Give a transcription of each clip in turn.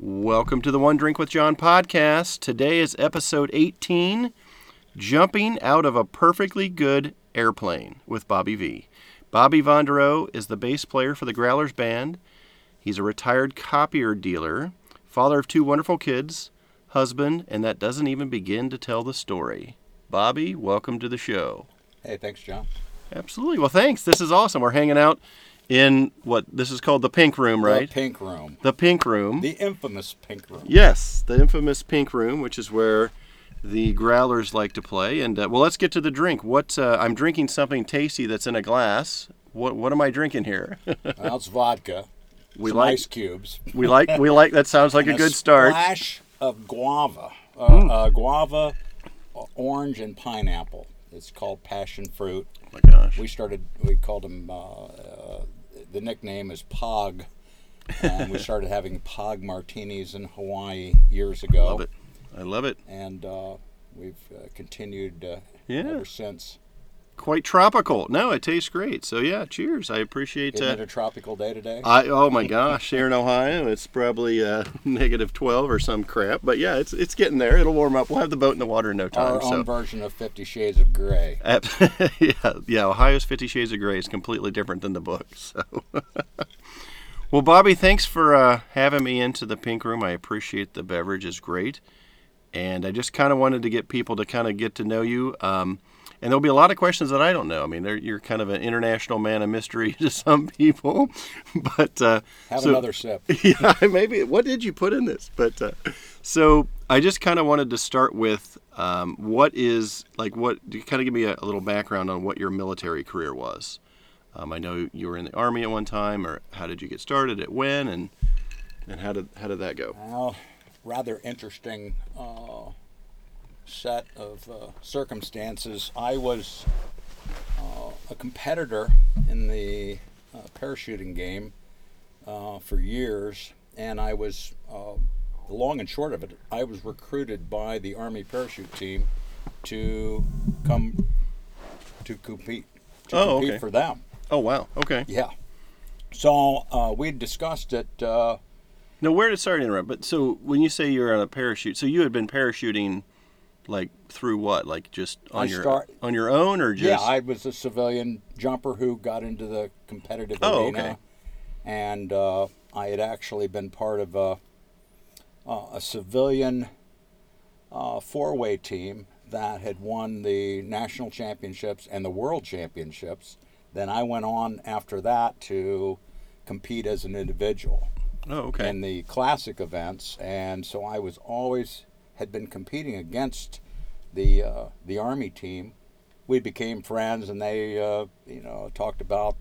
Welcome to the One Drink with John podcast. Today is episode 18, Jumping Out of a Perfectly Good Airplane with Bobby V. Bobby Vondereau is the bass player for the Growlers Band. He's a retired copier dealer, father of two wonderful kids, husband, and that doesn't even begin to tell the story. Bobby, welcome to the show. Hey, thanks, John. Absolutely. Well, thanks. This is awesome. We're hanging out in what this is called the Pink Room, right? The Pink Room. The Pink Room. The infamous Pink Room. Yes, the infamous Pink Room, which is where the Growlers like to play. And, well, let's get to the drink. What I'm drinking something tasty that's in a glass. What am I drinking here? Well, it's vodka. We some like ice cubes. We like. That sounds like a good start. Splash of guava. Guava, orange, and pineapple. It's called passion fruit. Oh my gosh. We called them. The nickname is Pog, and we started having Pog martinis in Hawaii years ago. I love it. And we've continued ever since. Quite tropical. No, it tastes great. So, yeah, cheers. I appreciate that. Isn't it a tropical day today? Oh, my gosh. Here in Ohio, it's probably negative 12 or some crap. But, yeah, it's getting there. It'll warm up. We'll have the boat in the water in no time. Our own version of 50 Shades of Gray. Yeah, Ohio's 50 Shades of Gray is completely different than the book. So, well, Bobby, thanks for having me into the Pink Room. I appreciate the beverage. It's great. And I just kind of wanted to get people to kind of get to know you. And there'll be a lot of questions that I don't know. I mean, you're kind of an international man of mystery to some people. But another sip. Yeah, maybe. What did you put in this? But so I just kind of wanted to start with do you kind of give me a little background on what your military career was? I know you were in the Army at one time, or how did you get started? At when? And how did that go? Well, rather interesting. Set of circumstances. I was a competitor in the parachuting game for years, and I was, long and short of it, I was recruited by the Army parachute team to compete okay. for them. Oh, wow. Okay. Yeah. So we discussed it. No, sorry to interrupt, but so when you say you're on a parachute, so you had been parachuting like through what? Like just on your own, or just? Yeah, I was a civilian jumper who got into the competitive arena, okay. And I had actually been part of a civilian four-way team that had won the national championships and the world championships. Then I went on after that to compete as an individual. Oh, okay. In the classic events, and so I was always. Had been competing against the Army team. We became friends, and they talked about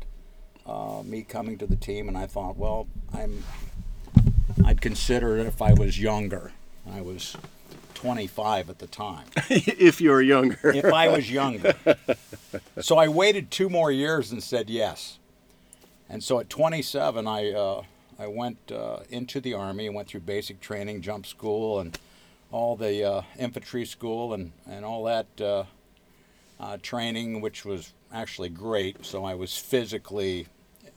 me coming to the team, and I thought, well, I'd consider it if I was younger. I was 25 at the time. If you were younger. If I was younger. So I waited 2 more years and said yes. And so at 27, I went into the Army and went through basic training, jump school, and all the infantry school and all that training, which was actually great. So I was physically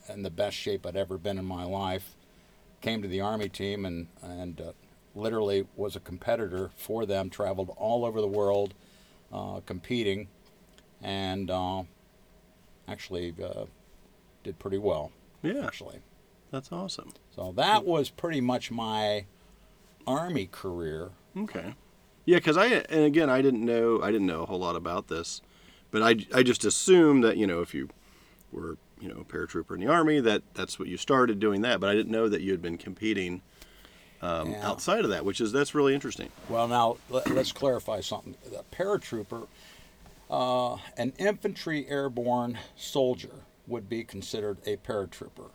in the best shape I'd ever been in my life. Came to the Army team and literally was a competitor for them, traveled all over the world competing, and actually did pretty well. Yeah, actually. That's awesome. So that was pretty much my Army career. Okay. Yeah, because I didn't know a whole lot about this, but I just assumed that, if you were, a paratrooper in the Army, that's what you started doing that, but I didn't know that you had been competing outside of that, that's really interesting. Well, now, let's clarify something. A paratrooper, an infantry airborne soldier would be considered a paratrooper,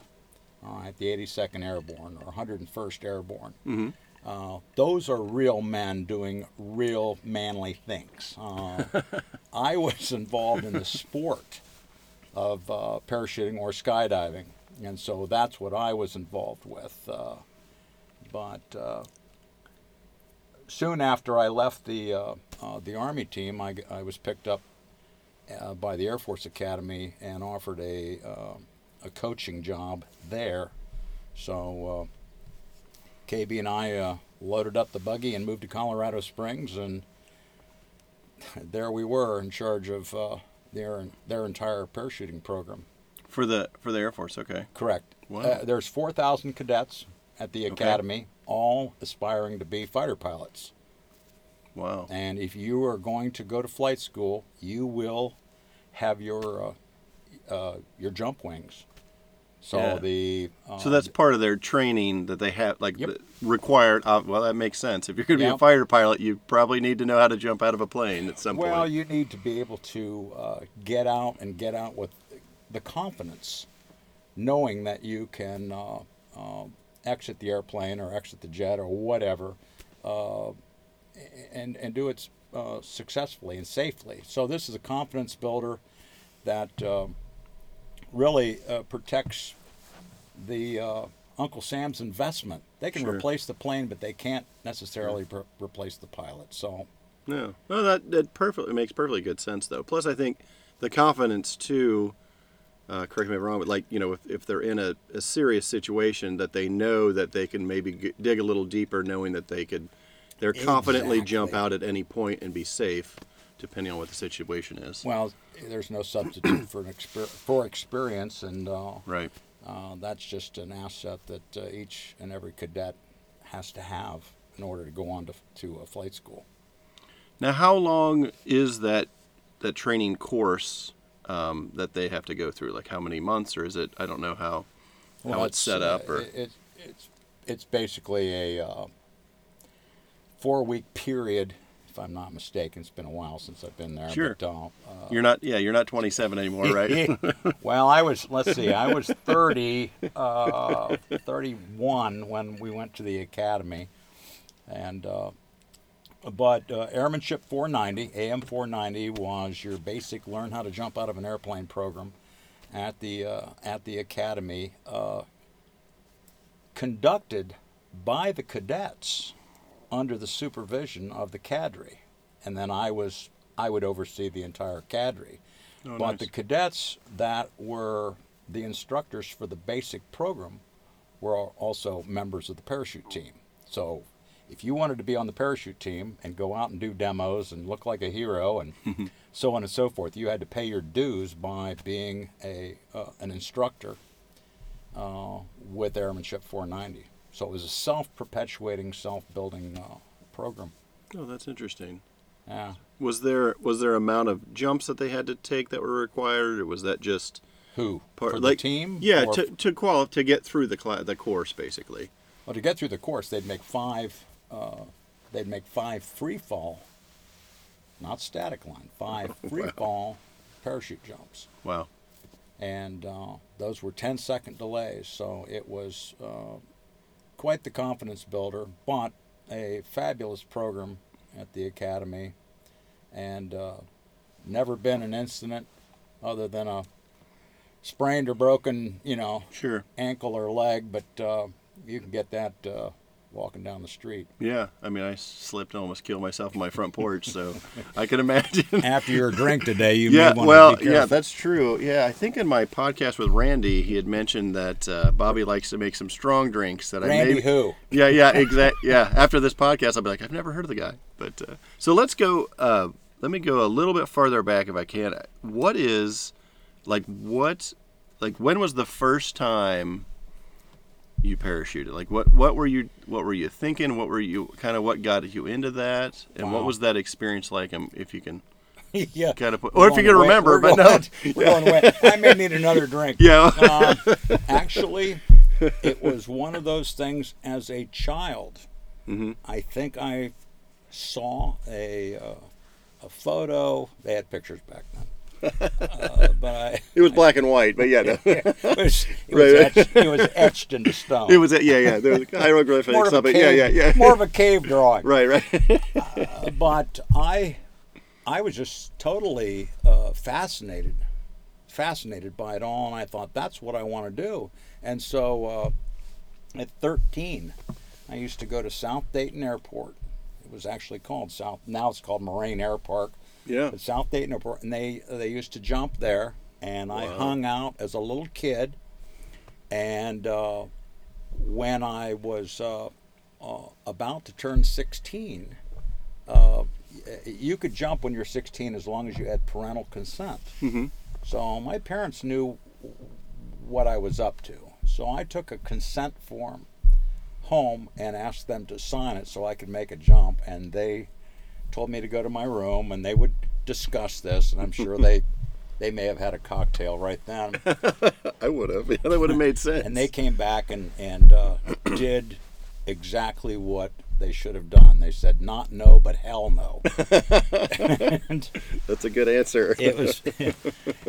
all right, the 82nd Airborne or 101st Airborne. Mm-hmm. Those are real men doing real manly things. I was involved in the sport of parachuting or skydiving, and so that's what I was involved with. But soon after I left the Army team, I was picked up by the Air Force Academy and offered a coaching job there. So KB and I loaded up the buggy and moved to Colorado Springs, and there we were in charge of their entire parachuting program. For the Air Force, okay. Correct. Wow. There's 4,000 cadets at the academy, okay, all aspiring to be fighter pilots. Wow. And if you are going to go to flight school, you will have your jump wings. So yeah, so that's part of their training that they have, like, yep, required. Well, that makes sense. If you're going to, yep, be a fighter pilot, you probably need to know how to jump out of a plane at some point. Well, you need to be able to get out with the confidence, knowing that you can exit the airplane or exit the jet or whatever, and do it successfully and safely. So this is a confidence builder that really protects the Uncle Sam's investment. They can, sure, replace the plane, but they can't necessarily, yeah, replace the pilot. So, yeah, well, that makes perfectly good sense, though. Plus, I think the confidence too. Correct me if I'm wrong, but if they're in a serious situation, that they know that they can maybe dig a little deeper, knowing that they're exactly, confidently jump out at any point and be safe, depending on what the situation is. Well, there's no substitute for experience, and right, that's just an asset that each and every cadet has to have in order to go on to a flight school. Now, how long is that training course that they have to go through? Like, how many months, or is it? I don't know how it's set up. Or it's basically a 4-week period. If I'm not mistaken, it's been a while since I've been there. Sure. But, you're not 27 anymore, right? Well, I was 31 when we went to the academy, and but Airmanship 490, AM 490, was your basic learn how to jump out of an airplane program at the academy, conducted by the cadets, under the supervision of the cadre, and then I would oversee the entire cadre. Oh, but nice. The cadets that were the instructors for the basic program were also members of the parachute team. So if you wanted to be on the parachute team and go out and do demos and look like a hero and so on and so forth, you had to pay your dues by being an instructor with Airmanship 490. So it was a self-perpetuating, self-building program. Oh, that's interesting. Yeah. Was there amount of jumps that they had to take that were required, or was that just who part, like, the team? Yeah, to get through the course, basically. Well, to get through the course, they'd make five free fall, not static line, 5 free wow, fall parachute jumps. Wow. And those were 10-second delays, so it was. Quite the confidence builder, but a fabulous program at the academy, and never been an incident other than a sprained or broken, sure, ankle or leg, but you can get that walking down the street. Yeah, I mean, I slipped and almost killed myself on my front porch, so I can imagine. After your drink today, you may want to be careful. Yeah, that's true. Yeah, I think in my podcast with Randy, he had mentioned that Bobby likes to make some strong drinks. That Randy I made. Who? Yeah, exactly. Yeah, after this podcast, I'll be like, I've never heard of the guy. But so let's go. Let me go a little bit farther back if I can. When was the first time you parachuted? Like, what were you thinking? What were you what got you into that? And wow, what was that experience like? If you can, yeah, kind of put, or if you can remember, but no, we're going away. I may need another drink. Yeah. Actually, it was one of those things. As a child, mm-hmm, I think I saw a photo. They had pictures back then. It was black and white, but yeah, no. It was etched into stone. It was, yeah. There was hieroglyphics, but yeah. More of a cave drawing, right. But I was just totally fascinated by it all, and I thought that's what I want to do. And so, at 13, I used to go to South Dayton Airport. It was actually called South. Now it's called Moraine Air Park. Yeah. At South Dayton Airport, and they used to jump there, and wow, I hung out as a little kid, and when I was about to turn 16, you could jump when you're 16 as long as you had parental consent. Mm-hmm. So my parents knew what I was up to. So I took a consent form home and asked them to sign it so I could make a jump, and they told me to go to my room and they would discuss this, and I'm sure they may have had a cocktail right then. I would have. Yeah, that would have made sense. And they came back and did exactly what they should have done. They said, not no, but hell no. And that's a good answer. It was,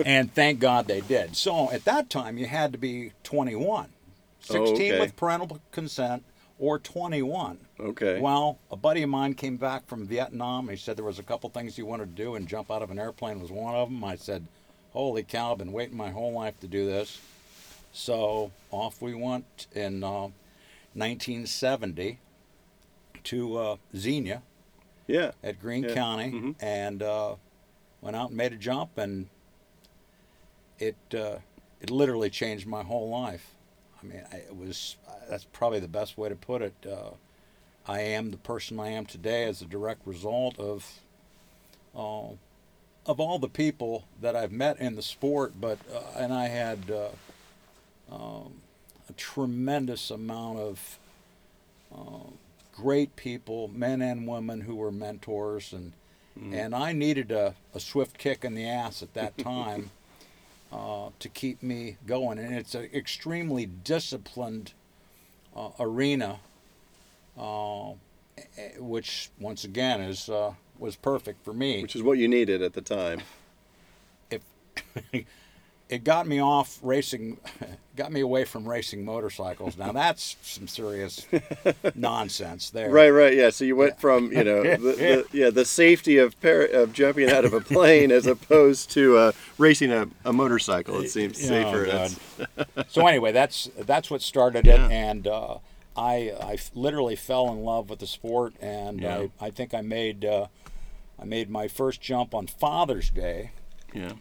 and thank God they did. So at that time, you had to be 21. 16 with parental consent or 21. Okay. Well, a buddy of mine came back from Vietnam. He said there was a couple things he wanted to do, and jump out of an airplane was one of them. I said, holy cow, I've been waiting my whole life to do this. So off we went in 1970 to Xenia at Greene County, mm-hmm. and went out and made a jump, and it literally changed my whole life. I mean, that's probably the best way to put it. I am the person I am today as a direct result of all the people that I've met in the sport, but and I had a tremendous amount of great people, men and women who were mentors, and I needed a swift kick in the ass at that time. To keep me going, and it's an extremely disciplined arena, which once again was perfect for me. Which is what you needed at the time. It got me off racing, got me away from racing motorcycles. Now that's some serious nonsense there. Right, yeah. So you went from the safety of jumping out of a plane as opposed to racing a motorcycle. It seems safer. So anyway, that's what started it, and I literally fell in love with the sport, and I think I made my first jump on Father's Day. Yeah.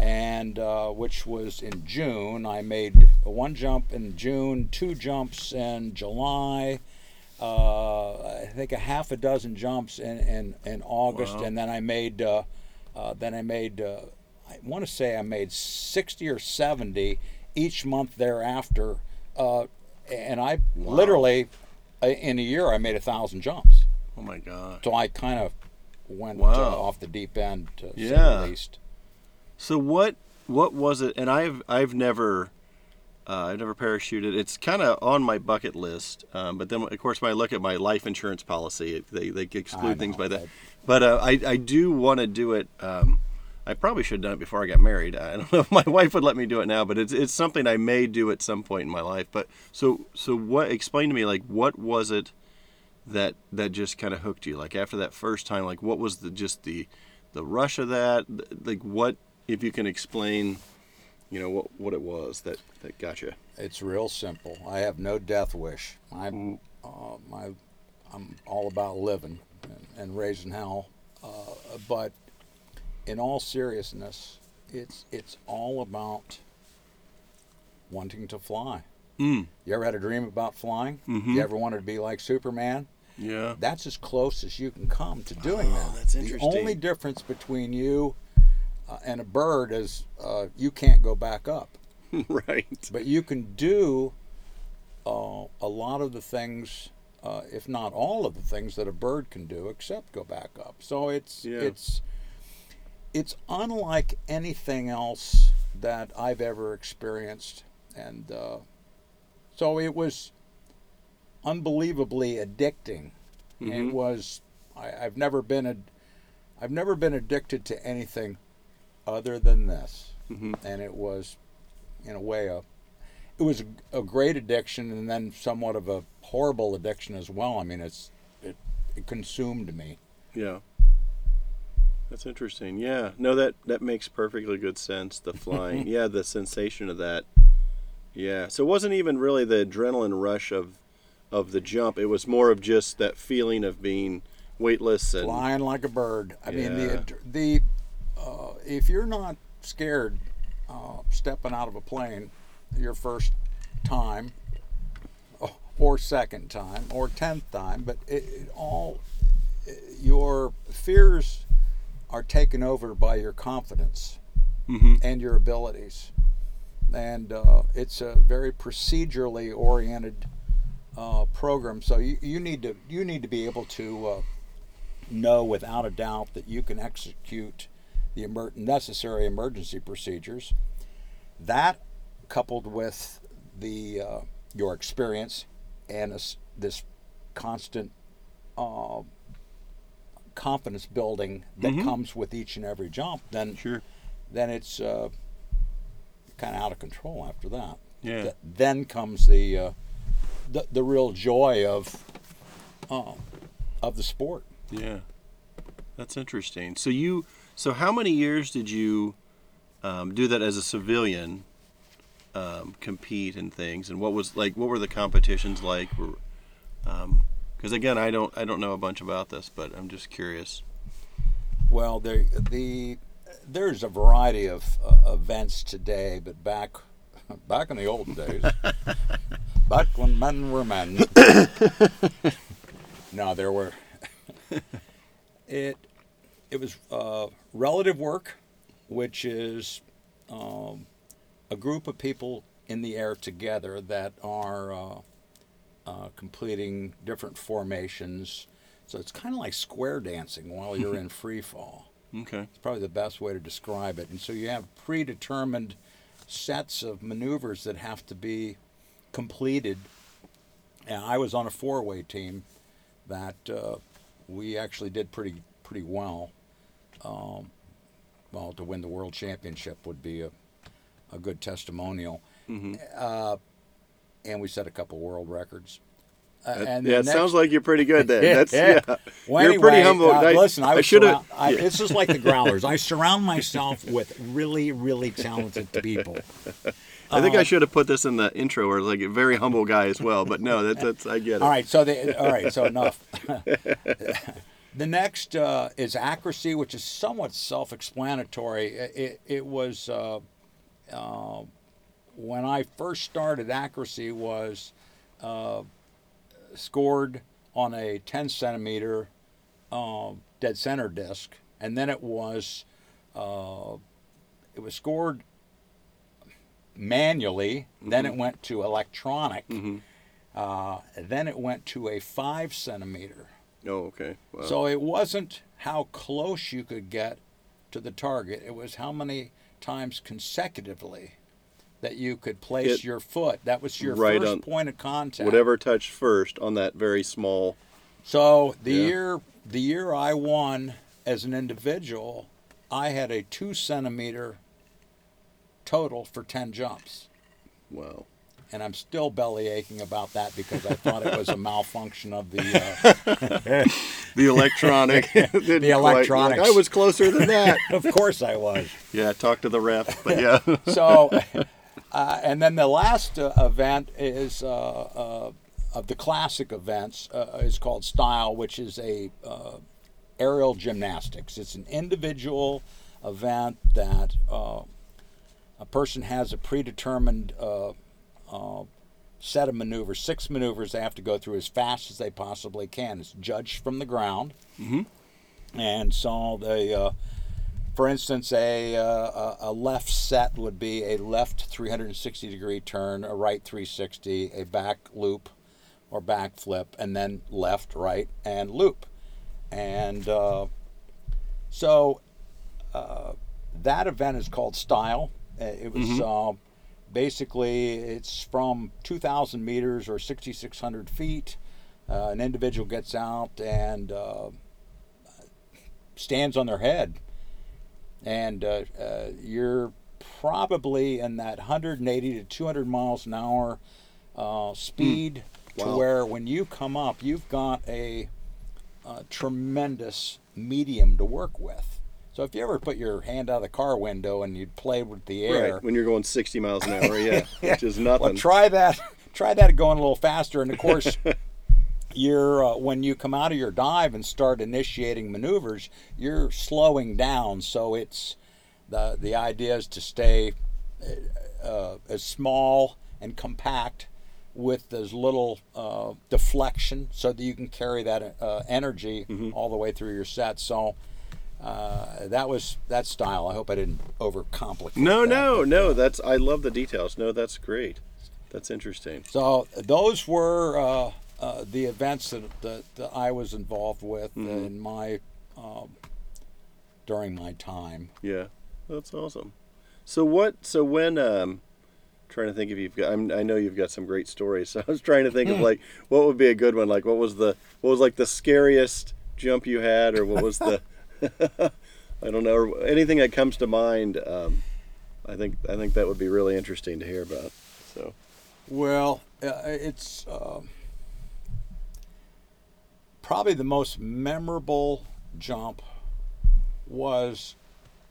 And which was in June. I made one jump in June, two jumps in July, I think a half a dozen jumps in August. Wow. And then I made I want to say I made 60 or 70 each month thereafter, and I literally in a year I made 1,000 jumps. Oh my God. So I kind of went off the deep end, to say the least. So what was it? And I've never parachuted. It's kind of on my bucket list. But then, of course, when I look at my life insurance policy, they exclude things by that. But I do want to do it. I probably should have done it before I got married. I don't know if my wife would let me do it now, but it's something I may do at some point in my life. But so what? Explain to me, like, what was it that just kind of hooked you? Like after that first time, like what was the rush of that? Like what? If you can explain, what it was that got you. It's real simple. I have no death wish. I'm all about living and raising hell. But in all seriousness, it's all about wanting to fly. Mm. You ever had a dream about flying? Mm-hmm. You ever wanted to be like Superman? Yeah. That's as close as you can come to doing that. That's interesting. The only difference between you and a bird is you can't go back up. Right. But you can do a lot of the things, if not all of the things that a bird can do, except go back up. So it's unlike anything else that I've ever experienced. And so it was unbelievably addicting. Mm-hmm. It was, I've never been addicted to anything other than this. Mm-hmm. And it was, in a way, it was a great addiction, and then somewhat of a horrible addiction as well. I mean, it consumed me. Yeah, that's interesting. Yeah, no, that makes perfectly good sense. The flying, the sensation of that. Yeah, so it wasn't even really the adrenaline rush of the jump. It was more of just that feeling of being weightless and flying like a bird. I mean, the if you're not scared stepping out of a plane your first time, or second time or 10th time, but your fears are taken over by your confidence and your abilities. And it's a very procedurally oriented program. So you need to be able to know without a doubt that you can execute the necessary emergency procedures. That, coupled with the your experience and this constant confidence building that comes with each and every jump, then it's kind of out of control after that. Yeah. Then comes the real joy of the sport. Yeah, that's interesting. So how many years did you do that as a civilian? Compete and things, and what were the competitions like? Because again, I don't know a bunch about this, but I'm just curious. Well, there's a variety of events today, but back in the old days, back when men were men. No, there were. It was relative work, which is a group of people in the air together that are completing different formations. So it's kind of like square dancing while you're in free fall. Okay. It's probably the best way to describe it. And so you have predetermined sets of maneuvers that have to be completed. And I was on a four-way team that we actually did pretty well. Well, to win the world championship would be a good testimonial, and we set a couple world records. It sounds like you're pretty good then. That's Well, you're anyway, pretty humble. Listen, I should have. This is like the Growlers. I surround myself with really, really talented people. I think I should have put this in the intro, or like a very humble guy as well. But no, that's I get it. All right, so enough. The next is accuracy, which is somewhat self-explanatory. It was. When I first started, accuracy was scored on a 10-centimeter dead center disc, and then it was scored manually. Then it went to electronic. Then it went to a 5-centimeter. Oh, okay. Wow. So it wasn't how close you could get to the target; it was how many times consecutively that you could place your foot. That was your right first point of contact. Whatever touched first on that very small. So the year I won as an individual, I had a 2-centimeter total for 10 jumps. Wow. And I'm still belly aching about that because I thought it was a malfunction of the electronics. I was closer than that. Of course I was. Yeah, talk to the ref. But yeah. So, and then the last event is of the classic events is called Style, which is a aerial gymnastics. It's an individual event that a person has a predetermined set of maneuvers, 6 maneuvers they have to go through as fast as they possibly can. It's judged from the ground. And so they, for instance, a left set would be a left 360 degree turn, a right 360, a back loop or back flip, and then left, right, and loop. And so that event is called Style. It was basically, it's from 2,000 meters or 6,600 feet. An individual gets out and stands on their head. And you're probably in that 180 to 200 miles an hour speed to where when you come up, you've got a tremendous medium to work with. So if you ever put your hand out of the car window and you'd play with the air, when you're going 60 miles an hour, which is nothing. Well, try that going a little faster, and of course, you're when you come out of your dive and start initiating maneuvers, you're slowing down. So it's the idea is to stay as small and compact with this little deflection so that you can carry that energy all the way through your set. So that was that style. I hope I didn't overcomplicate. No, that's, I love the details. No, that's great. That's interesting. So those were the events that I was involved with in my during my time. Yeah, that's awesome. So what? So when? Trying to think if you've got. I know you've got some great stories. So I was trying to think of like what would be a good one. Like what was like the scariest jump you had, or what was the I don't know, or anything that comes to mind. I think that would be really interesting to hear about. So. Well, it's probably the most memorable jump was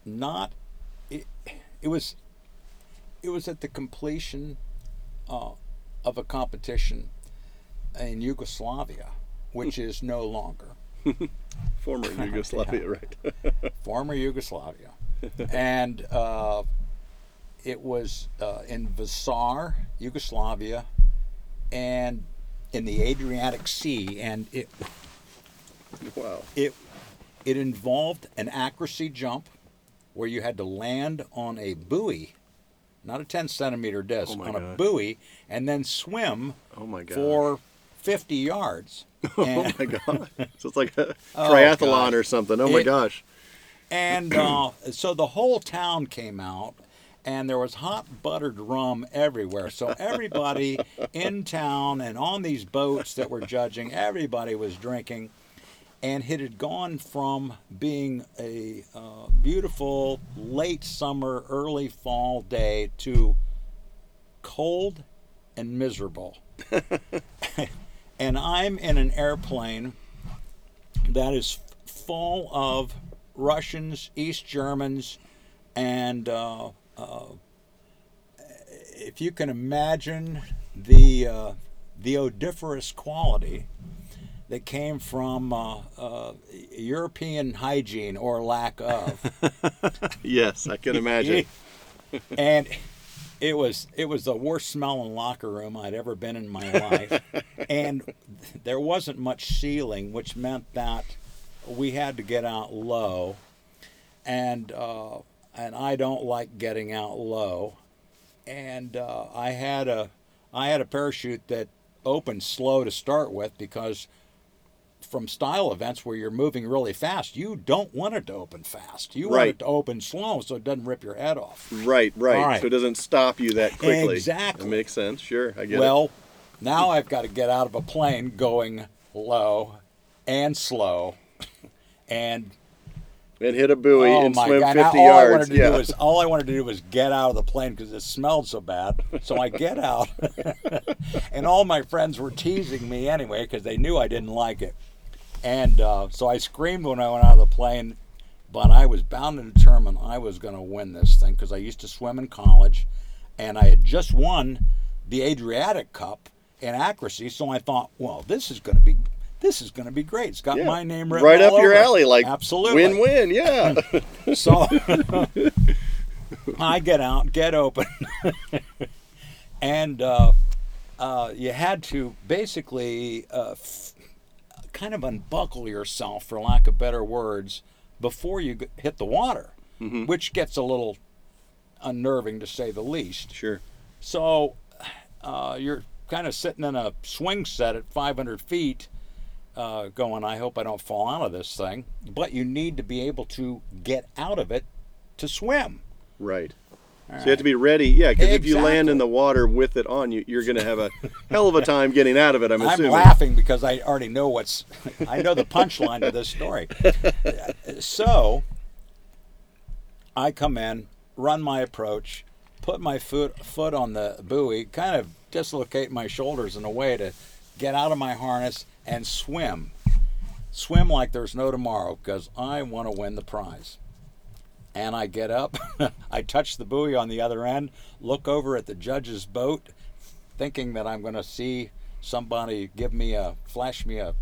not it was at the completion of a competition in Yugoslavia, which is no longer former Yugoslavia, right? Former Yugoslavia, and it was in Visar, Yugoslavia, and in the Adriatic Sea, and it it involved an accuracy jump where you had to land on a buoy, not a 10-centimeter disc, a buoy, and then swim for 50 yards. And, oh my God! So it's like a triathlon or something. Oh my gosh! And so the whole town came out. And there was hot buttered rum everywhere. So everybody in town and on these boats that were judging, everybody was drinking. And it had gone from being a beautiful late summer, early fall day to cold and miserable. And I'm in an airplane that is full of Russians, East Germans, and... if you can imagine the odoriferous quality that came from European hygiene or lack of. Yes, I can imagine. And it was the worst smelling locker room I'd ever been in my life, and there wasn't much ceiling, which meant that we had to get out low, and I don't like getting out low, and I had a parachute that opened slow to start with, because from style events where you're moving really fast, you don't want it to open fast. You want it to open slow so it doesn't rip your head off. Right. So it doesn't stop you that quickly. Exactly. That makes sense. Sure, I get it. Well, now I've got to get out of a plane going low and slow, and... It hit a buoy and swim 50 yards. All I wanted to do was get out of the plane because it smelled so bad. So I get out, and all my friends were teasing me anyway because they knew I didn't like it. And so I screamed when I went out of the plane, but I was bound and determined I was going to win this thing because I used to swim in college, and I had just won the Adriatic Cup in accuracy. So I thought, well, this is going to be great. It's got my name written right all up your alley, like absolutely win-win. Yeah. So I get out, get open, and you had to basically kind of unbuckle yourself, for lack of better words, before you hit the water, which gets a little unnerving to say the least. Sure. So you're kind of sitting in a swing set at 500 feet. Going, I hope I don't fall out of this thing, but you need to be able to get out of it to swim. Right. All so you have to be ready. Yeah, because if you land in the water with it on you, you're going to have a hell of a time getting out of it, I'm assuming. I'm laughing because I already know I know the punchline to this story. So I come in, run my approach, put my foot on the buoy, kind of dislocate my shoulders in a way to get out of my harness, and swim like there's no tomorrow, because I want to win the prize. And I get up, I touch the buoy on the other end, look over at the judge's boat, thinking that I'm going to see somebody flash me a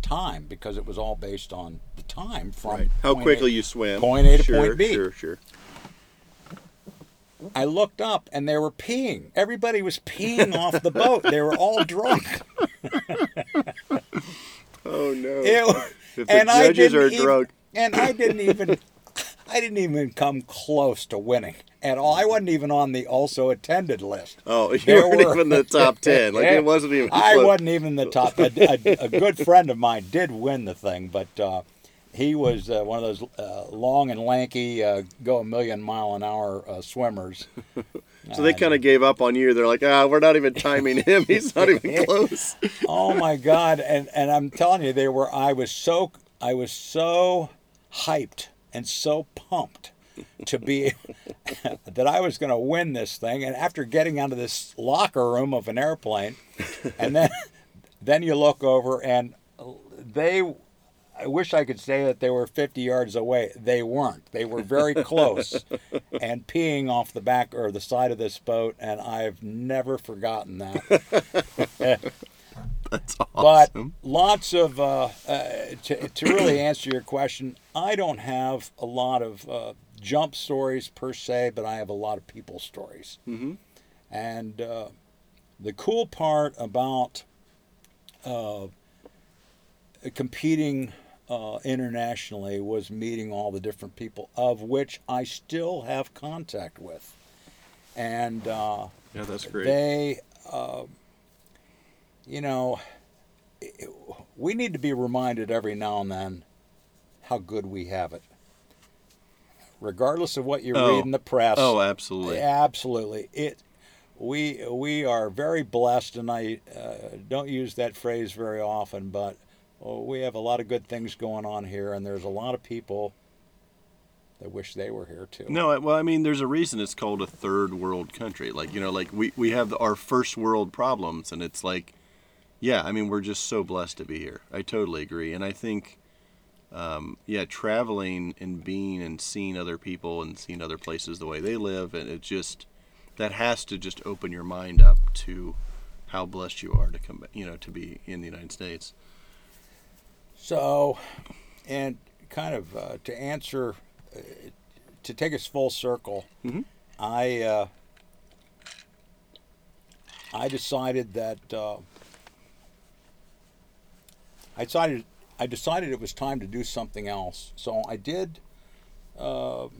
time, because it was all based on the time from how quickly you swim, point A to point B. Sure. I looked up and they were peeing. Everybody was peeing off the boat. They were all drunk. Oh no! I didn't even come close to winning at all. I wasn't even on the also attended list. Oh, you weren't even the top 10. Like it wasn't even. I wasn't even the top. A good friend of mine did win the thing, but he was one of those long and lanky, go a million mile an hour swimmers. So they kind of gave up on you. They're like, we're not even timing him. He's not even close. Oh my God! And I'm telling you, they were. I was so hyped and so pumped to be that I was going to win this thing. And after getting out of this locker room of an airplane, and then you look over and they. I wish I could say that they were 50 yards away. They weren't. They were very close and peeing off the back or the side of this boat, and I've never forgotten that. That's awesome. But lots of, to really answer your question, I don't have a lot of jump stories per se, but I have a lot of people stories. Mm-hmm. And the cool part about competing internationally was meeting all the different people, of which I still have contact with, and yeah, that's great. They, we need to be reminded every now and then how good we have it, regardless of what you read in the press. Oh, absolutely, absolutely. We are very blessed, and I don't use that phrase very often, but. Oh, we have a lot of good things going on here, and there's a lot of people that wish they were here, too. No, well, I mean, there's a reason it's called a third world country. Like, we have our first world problems, and it's like, yeah, I mean, we're just so blessed to be here. I totally agree. And I think, traveling and being and seeing other people and seeing other places the way they live, and it just, that has to just open your mind up to how blessed you are to come back, to be in the United States. So, and kind of to answer, to take us full circle, mm-hmm. I decided it was time to do something else. So I did what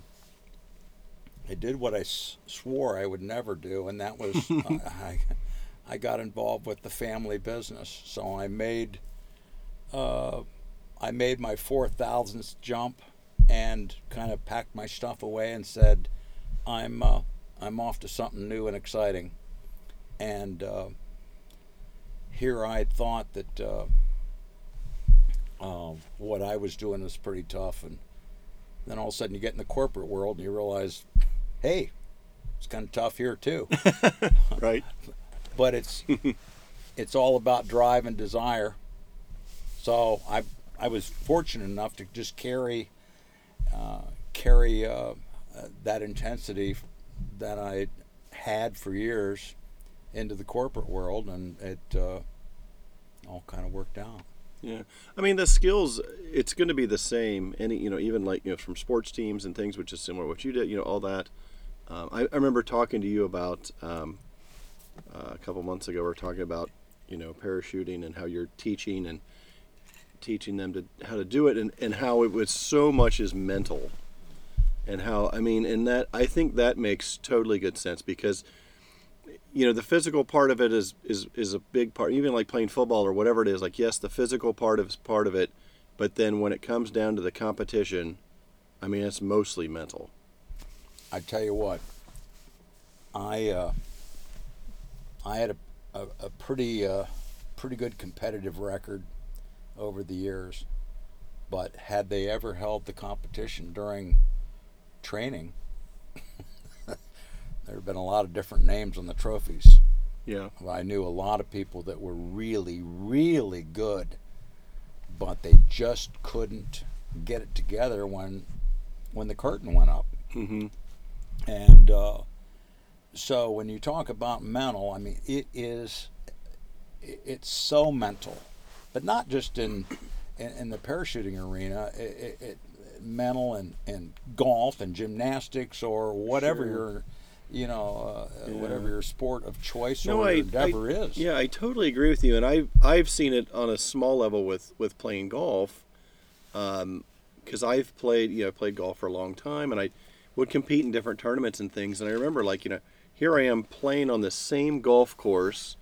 I swore I would never do, and that was I got involved with the family business. So I made my 4,000th jump and kind of packed my stuff away and said, I'm off to something new and exciting. And here I thought that what I was doing was pretty tough. And then all of a sudden you get in the corporate world and you realize, hey, it's kind of tough here too. Right. But it's all about drive and desire. So I was fortunate enough to just carry that intensity that I had for years into the corporate world, and it all kind of worked out. Yeah, I mean the skills, it's going to be the same. Even from sports teams and things, which is similar to what you did. All that. I remember talking to you about a couple months ago. We were talking about parachuting and how you're teaching them how to do it, and how it was so much is mental, and how I think that makes totally good sense, because the physical part of it is a big part, even like playing football or whatever it is. Like, yes, the physical part is part of it, but then when it comes down to the competition, it's mostly mental. I tell you what, I had a pretty good competitive record over the years, but had they ever held the competition during training, there have been a lot of different names on the trophies. Yeah, I knew a lot of people that were really, really good, but they just couldn't get it together when the curtain went up. Mm-hmm. And so when you talk about mental, it's so mental. But not just in the parachuting arena, mental and golf and gymnastics or whatever. Sure. you know, whatever your sport of choice or endeavor is. Yeah, I totally agree with you. And I've seen it on a small level with playing golf, because I've played, I played golf for a long time, and I would compete in different tournaments and things. And I remember, here I am playing on the same golf course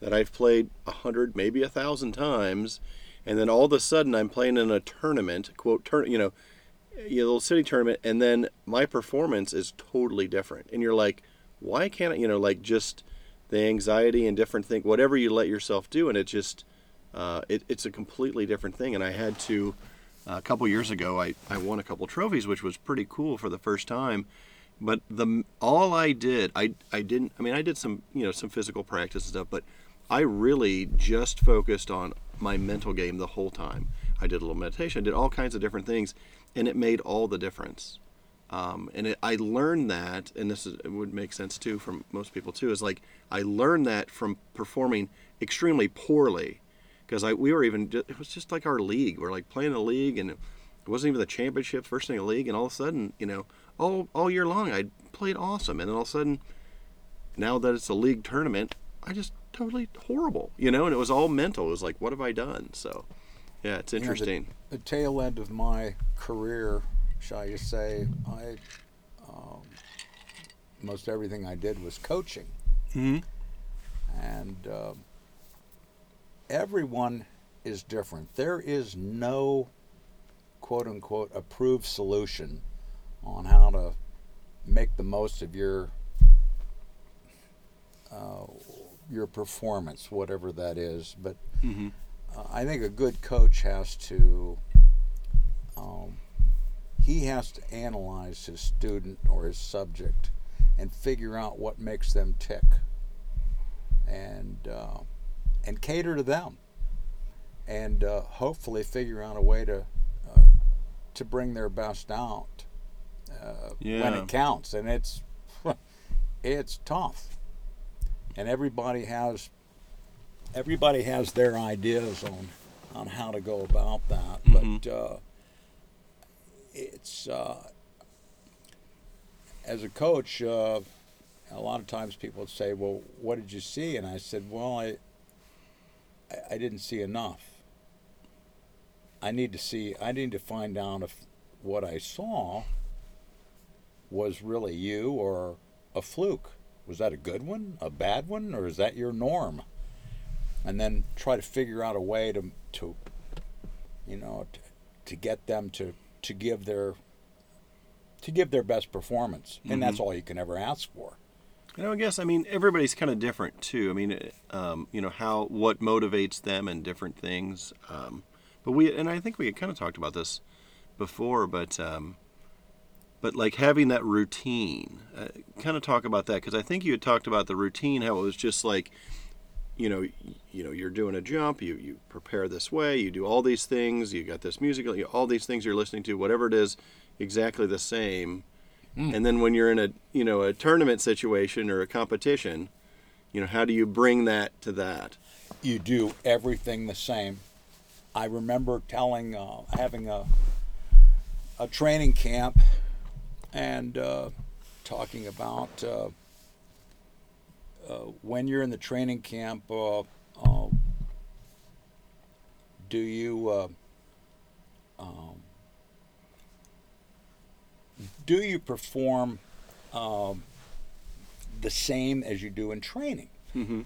that I've played 100, maybe 1,000 times, and then all of a sudden I'm playing in a tournament, quote, little city tournament, and then my performance is totally different. And you're like, why can't I, just the anxiety and different thing, whatever you let yourself do, and it just, it's a completely different thing. And I had to, a couple years ago, I won a couple trophies, which was pretty cool for the first time. But I did some, some physical practice and stuff, but I really just focused on my mental game the whole time. I did a little meditation, I did all kinds of different things, and it made all the difference. I learned that, and it would make sense too from most people too, is I learned that from performing extremely poorly, because it was just like our league. We're playing a league, and it wasn't even the championship, first thing in the league, and all of a sudden, all year long I played awesome, and then all of a sudden, now that it's a league tournament, I just totally horrible, and it was all mental. It was like, what have I done? So yeah, it's interesting. The tail end of my career, shall you say, I most everything I did was coaching. Mm-hmm. And everyone is different. There is no quote-unquote approved solution on how to make the most of your performance, whatever that is. But mm-hmm. I think a good coach has to, he has to analyze his student or his subject and figure out what makes them tick, and cater to them, and hopefully figure out a way to bring their best out when it counts. And it's tough, and everybody has their ideas on how to go about that, mm-hmm. but it's as a coach, a lot of times people would say, "Well, what did you see?" And I said, "Well, I didn't see enough. I need to find out if what I saw was really you or a fluke. Was that a good one, a bad one, or is that your norm?" And then try to figure out a way to get them to give their best performance, and mm-hmm. that's all you can ever ask for. I guess everybody's kind of different too. What motivates them and different things. But I think we had kind of talked about this before, but having that routine, kind of talk about that, because I think you had talked about the routine, how it was just like, you're doing a jump, you prepare this way, you do all these things, you got this music, all these things you're listening to, whatever it is, exactly the same. Mm. And then when you're in a, a tournament situation or a competition, how do you bring that to that? You do everything the same. I remember having a training camp and talking about... when you're in the training camp, do you perform the same as you do in training? Mm-hmm.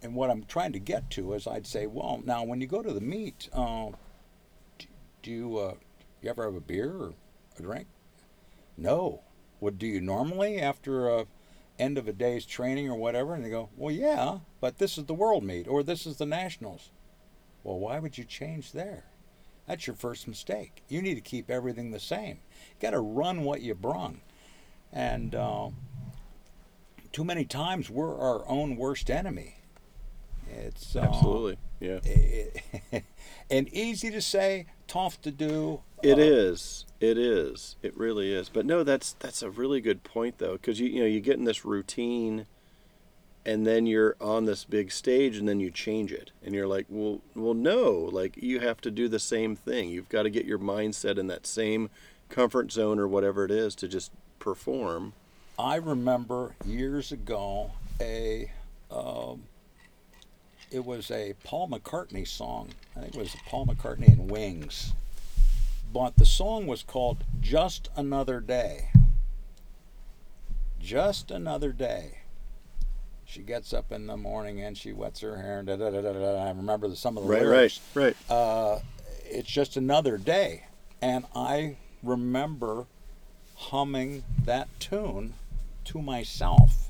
And what I'm trying to get to is, I'd say, well, now when you go to the meet, do you ever have a beer or a drink? No. What do you normally after a end of a day's training or whatever? And they go, well, yeah, but this is the world meet, or this is the nationals. Well, why would you change there? That's your first mistake. You need to keep everything the same. You got to run what you brung. And too many times we're our own worst enemy. It's absolutely, yeah. And easy to say, tough to do. It is. It really is. But no, that's a really good point though, because you get in this routine, and then you're on this big stage, and then you change it, and you're like, well, no, you have to do the same thing. You've got to get your mindset in that same comfort zone or whatever it is to just perform. I remember years ago it was a Paul McCartney song. I think it was Paul McCartney and Wings. But the song was called Just Another Day. Just Another Day. She gets up in the morning and she wets her hair and da da da da da. I remember some of the lyrics. Right. It's just another day. And I remember humming that tune to myself.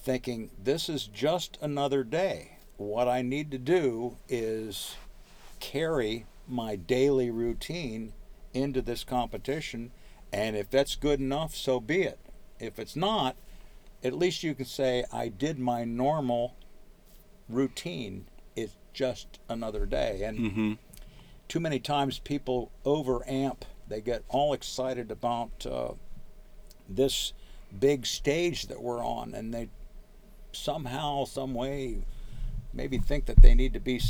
Thinking, this is just another day. What I need to do is carry my daily routine into this competition, and if that's good enough, so be it. If it's not, at least you can say, I did my normal routine. It's just another day. And too many times people overamp. They get all excited about this big stage that we're on, and they somehow, some way, maybe think that they need to be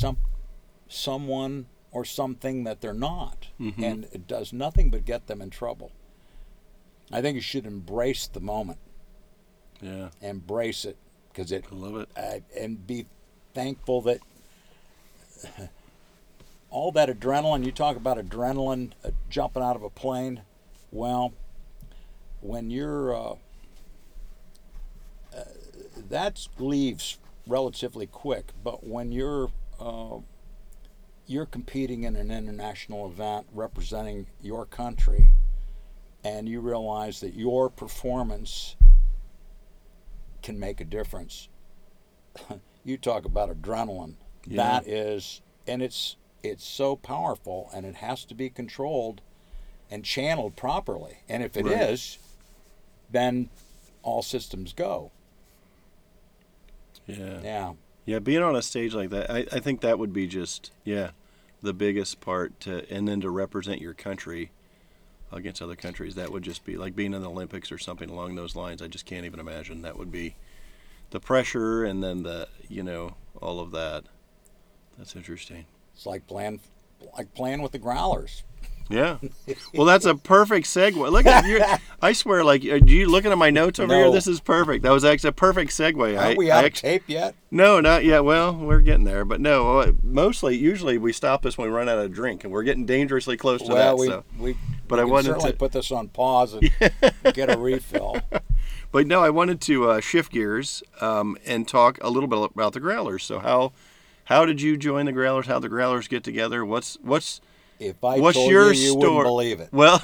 someone or something that they're not, and it does nothing but get them in trouble. I think you should embrace the moment. Yeah, embrace it, because I love it, and be thankful that all that adrenaline. You talk about adrenaline, jumping out of a plane. Well, when you're that leaves relatively quick, but when you're competing in an international event representing your country, and you realize that your performance can make a difference, you talk about adrenaline. Yeah. That is, and it's so powerful, and it has to be controlled and channeled properly. And if it is, then all systems go. Yeah. Yeah. Yeah, being on a stage like that, I think that would be just, the biggest part. And then to represent your country against other countries, that would just be like being in the Olympics or something along those lines. I just can't even imagine. That would be the pressure and then the, all of that. That's interesting. It's like playing with the Growlers. Yeah. Well, that's a perfect segue. Look at you. I swear, are you looking at my notes over here? This is perfect. That was actually a perfect segue. Aren't we out of tape yet? No, not yet. Well, we're getting there. But no, usually we stop this when we run out of drink, and we're getting dangerously close to that. But I wanted to put this on pause and get a refill. But no, I wanted to shift gears and talk a little bit about the Growlers. So how did you join the Growlers? How the Growlers get together? What's your story? Wouldn't believe it. Well,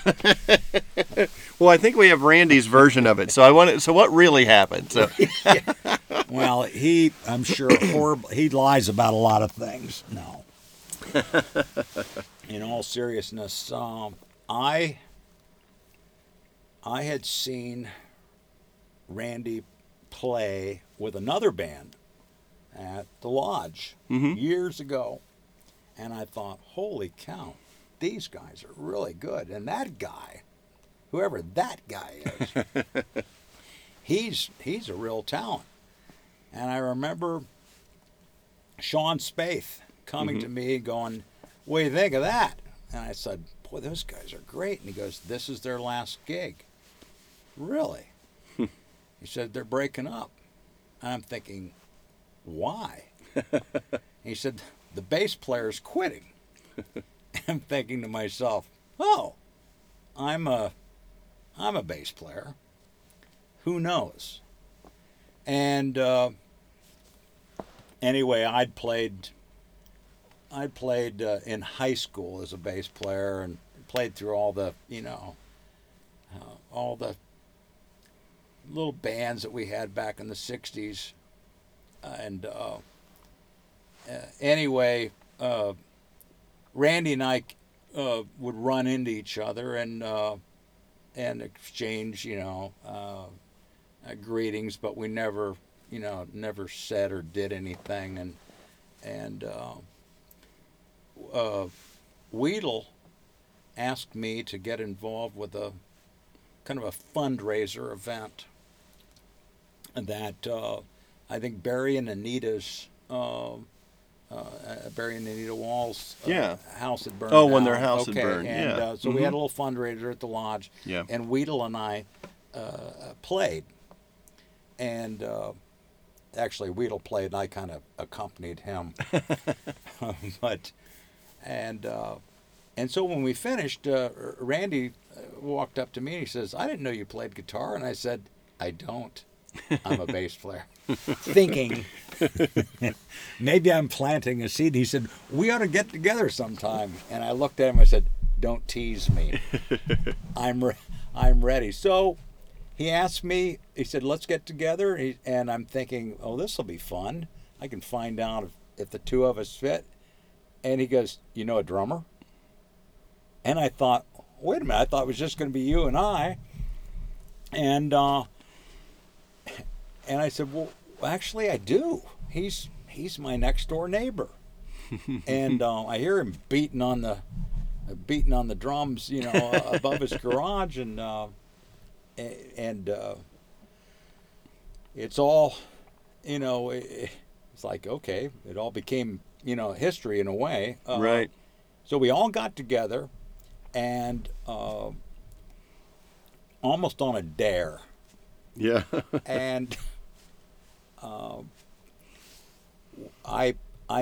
I think we have Randy's version of it. So what really happened? So, well, I'm sure, horrible. He lies about a lot of things. No. In all seriousness, I had seen Randy play with another band at the lodge years ago, and I thought, holy cow. These guys are really good. And that guy, whoever that guy is, he's a real talent. And I remember Sean Spath coming to me going, what do you think of that? And I said, boy, those guys are great. And he goes, this is their last gig. Really? He said, they're breaking up. And I'm thinking, why? He said, the bass player's quitting. I'm thinking to myself, I'm a bass player. Who knows? And anyway, I played in high school as a bass player, and played through all the all the little bands that we had back in the '60s. And anyway. Randy and I would run into each other and exchange, greetings, but we never said or did anything. And Weedle asked me to get involved with a kind of a fundraiser event that I think Barry and Anita Wall's house had burned. Oh, when their house had burned. And, so we had a little fundraiser at the lodge. Yeah. And Weedle and I played. And actually, Weedle played, and I kind of accompanied him. And so when we finished, Randy walked up to me and he says, "I didn't know you played guitar." And I said, "I don't. I'm a bass player." Thinking, maybe I'm planting a seed. He said, "We ought to get together sometime." And I looked at him and I said, "Don't tease me. I'm ready." So he asked me, he said, "Let's get together." And I'm thinking, oh, this will be fun. I can find out if the two of us fit. And he goes, "You know a drummer?" And I thought, wait a minute, I thought it was just going to be you and I. And I said, "Well, actually, I do. He's my next door neighbor." And I hear him beating on the drums, you know, above his garage, and it's all, you know, it's like, okay, it all became, you know, history in a way. Right. So we all got together, and almost on a dare. Yeah. And I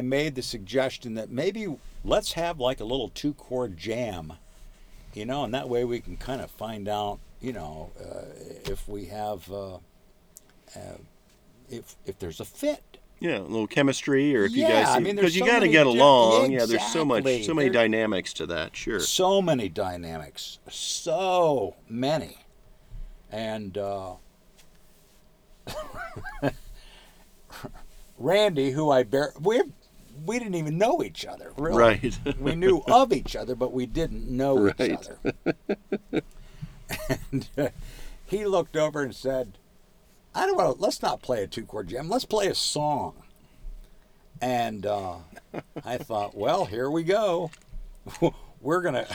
made the suggestion that maybe let's have like a little two-chord jam, you know, and that way we can kind of find out, you know, if we have if there's a fit. Yeah, a little chemistry, or if you guys, because you got to get along. Exactly. Yeah, there's so many dynamics to that. Sure. So many dynamics. And Randy, who we didn't even know each other, really. Right. We knew of each other, but we didn't know each other. And he looked over and said, "I don't want to. Let's not play a two-chord jam. Let's play a song." And I thought, well, here we go. We're gonna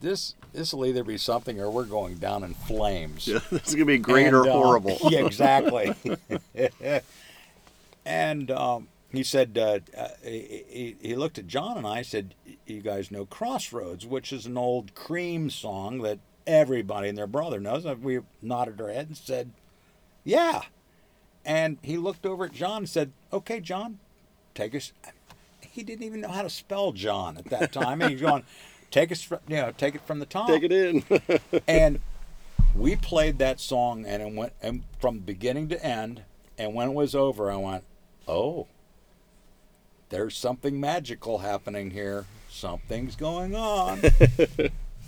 this will either be something, or we're going down in flames. Yeah, this is gonna be great or horrible. Yeah, exactly. And he said, he looked at John and I said, "You guys know Crossroads, which is an old Cream song that everybody and their brother knows." And we nodded our head and said, "Yeah." And he looked over at John and said, "Okay, John, take us." He didn't even know how to spell John at that time. And he's going, take it from the top. Take it in. And we played that song, and it went from beginning to end. And when it was over, I went, "Oh, there's something magical happening here. Something's going on." I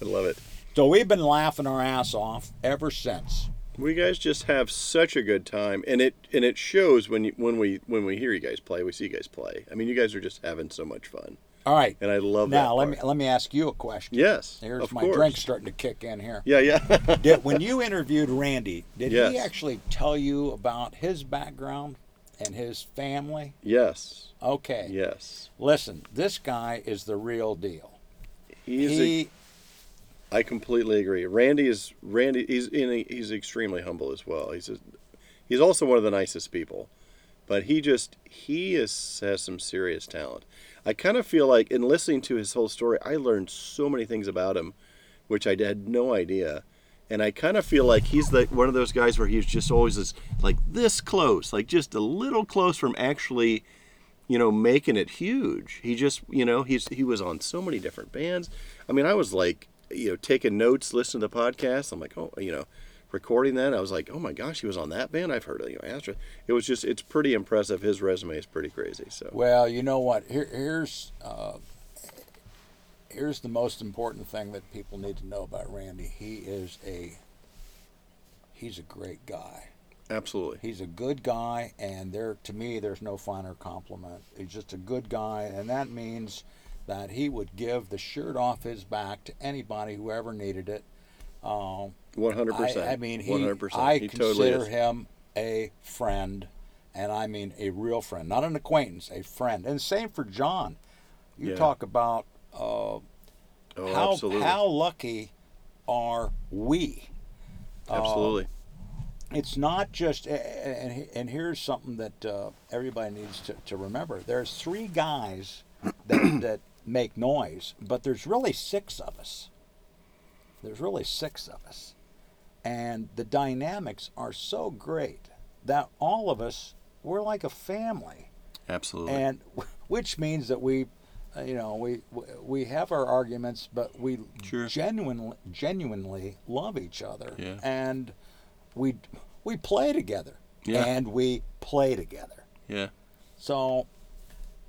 love it. So we've been laughing our ass off ever since. We guys just have such a good time, and it shows when we hear you guys play, we see you guys play. I mean, you guys are just having so much fun. All right, and I love that. Now let me ask you a question. Yes, here's my drink starting to kick in here. Yeah, yeah. When you interviewed Randy, did he actually tell you about his background and his family? Yes. Okay. Yes. Listen, this guy is the real deal. I completely agree. Randy. He's extremely humble as well. He's also one of the nicest people, but he has some serious talent. I kind of feel like in listening to his whole story, I learned so many things about him, which I had no idea. And I kind of feel like he's one of those guys where he's just always this close, like just a little close from actually, you know, making it huge. He just, you know, he was on so many different bands. I mean, I was like, you know, taking notes, listening to the podcast. I'm like, oh, you know, recording that. I was like, oh my gosh, he was on that band. I've heard of, you know, Astro. It was just, it's pretty impressive. His resume is pretty crazy. So, well, you know what? Here's the most important thing that people need to know about Randy. He's a great guy. Absolutely. He's a good guy, and to me, there's no finer compliment. He's just a good guy, and that means that he would give the shirt off his back to anybody who ever needed it. 100%. I mean, 100%. I consider him a friend, and I mean a real friend, not an acquaintance, a friend. And same for John. You talk about how lucky are we? Absolutely. It's not just, and here's something that everybody needs to remember. There's three guys that make noise, but there's really six of us. And the dynamics are so great that all of us, we're like a family. Absolutely. And which means that we, you know, we have our arguments, but we sure. genuinely love each other. Yeah. And we play together. Yeah. And we play together. Yeah. So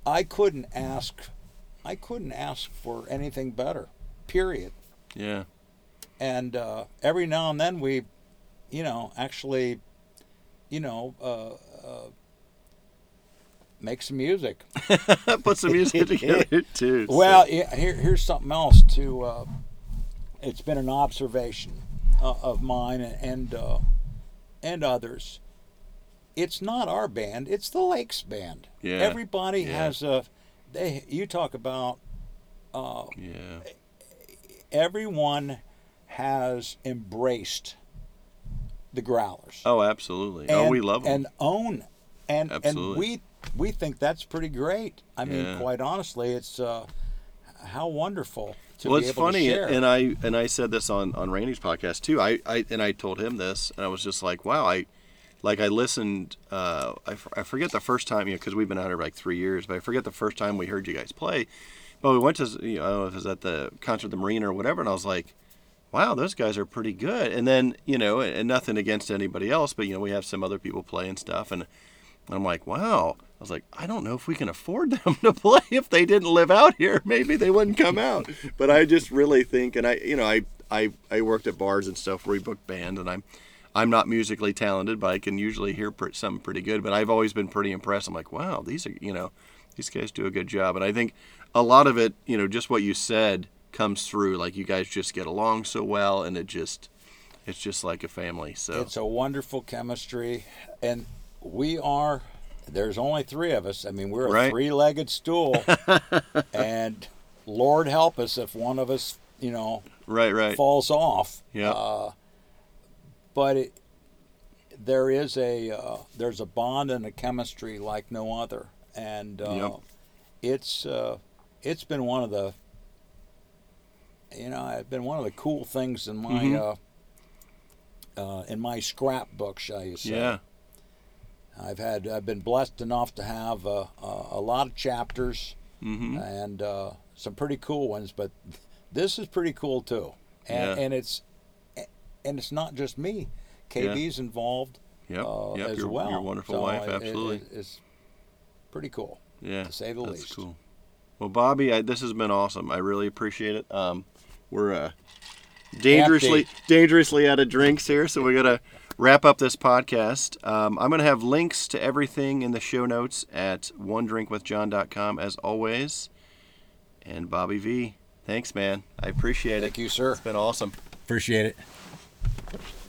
I couldn't ask for anything better. Period. Yeah. And every now and then we, you know, actually, you know, make some music. Put some music together, too. Well, so. Yeah, here's something else, too. It's been an observation of mine and others. It's not our band. It's the Lakes Band. Yeah. Everybody yeah. has a... They. You talk about... yeah. Everyone... has embraced the Growlers. Oh, absolutely. And, oh, we love them. And own. And, absolutely. And we think that's pretty great. I mean, yeah. quite honestly, it's how wonderful to well, be able funny, to share. Well, it's funny, and I said this on Randy's podcast, too. I told him this, and I was just like, wow, I listened, I forget the first time, you know, because we've been out here like 3 years, but I forget the first time we heard you guys play. But we went to, you know, I don't know if it was at the concert at the Marina or whatever, and I was like, wow, those guys are pretty good. And then, you know, and nothing against anybody else, but, you know, we have some other people play and stuff. And I'm like, wow. I was like, I don't know if we can afford them to play. If they didn't live out here, maybe they wouldn't come out. But I just really think, and I, you know, I worked at bars and stuff where we booked bands, and I'm not musically talented, but I can usually hear something pretty good. But I've always been pretty impressed. I'm like, wow, these are, you know, these guys do a good job. And I think a lot of it, you know, just what you said, comes through. Like, you guys just get along so well, and it's just like a family. So it's a wonderful chemistry, and there's only three of us. I mean, we're a right? three-legged stool. And Lord help us if one of us, you know, right falls off. Yeah. But there's a bond and a chemistry like no other, and yep. It's been one of the cool things in my mm-hmm. In my scrapbook, shall you say? Yeah. I've been blessed enough to have a lot of chapters mm-hmm. and some pretty cool ones, but this is pretty cool too. And, yeah. and it's not just me. KB's yeah. involved. Yep. Yep. As well. Your wonderful wife, absolutely. It's pretty cool. Yeah. To say the least. That's cool. Well, Bobby, this has been awesome. I really appreciate it. We're dangerously out of drinks here, so we got to wrap up this podcast. I'm going to have links to everything in the show notes at onedrinkwithjohn.com, as always. And Bobby V, thanks, man. I appreciate it. Thank you, sir. It's been awesome. Appreciate it.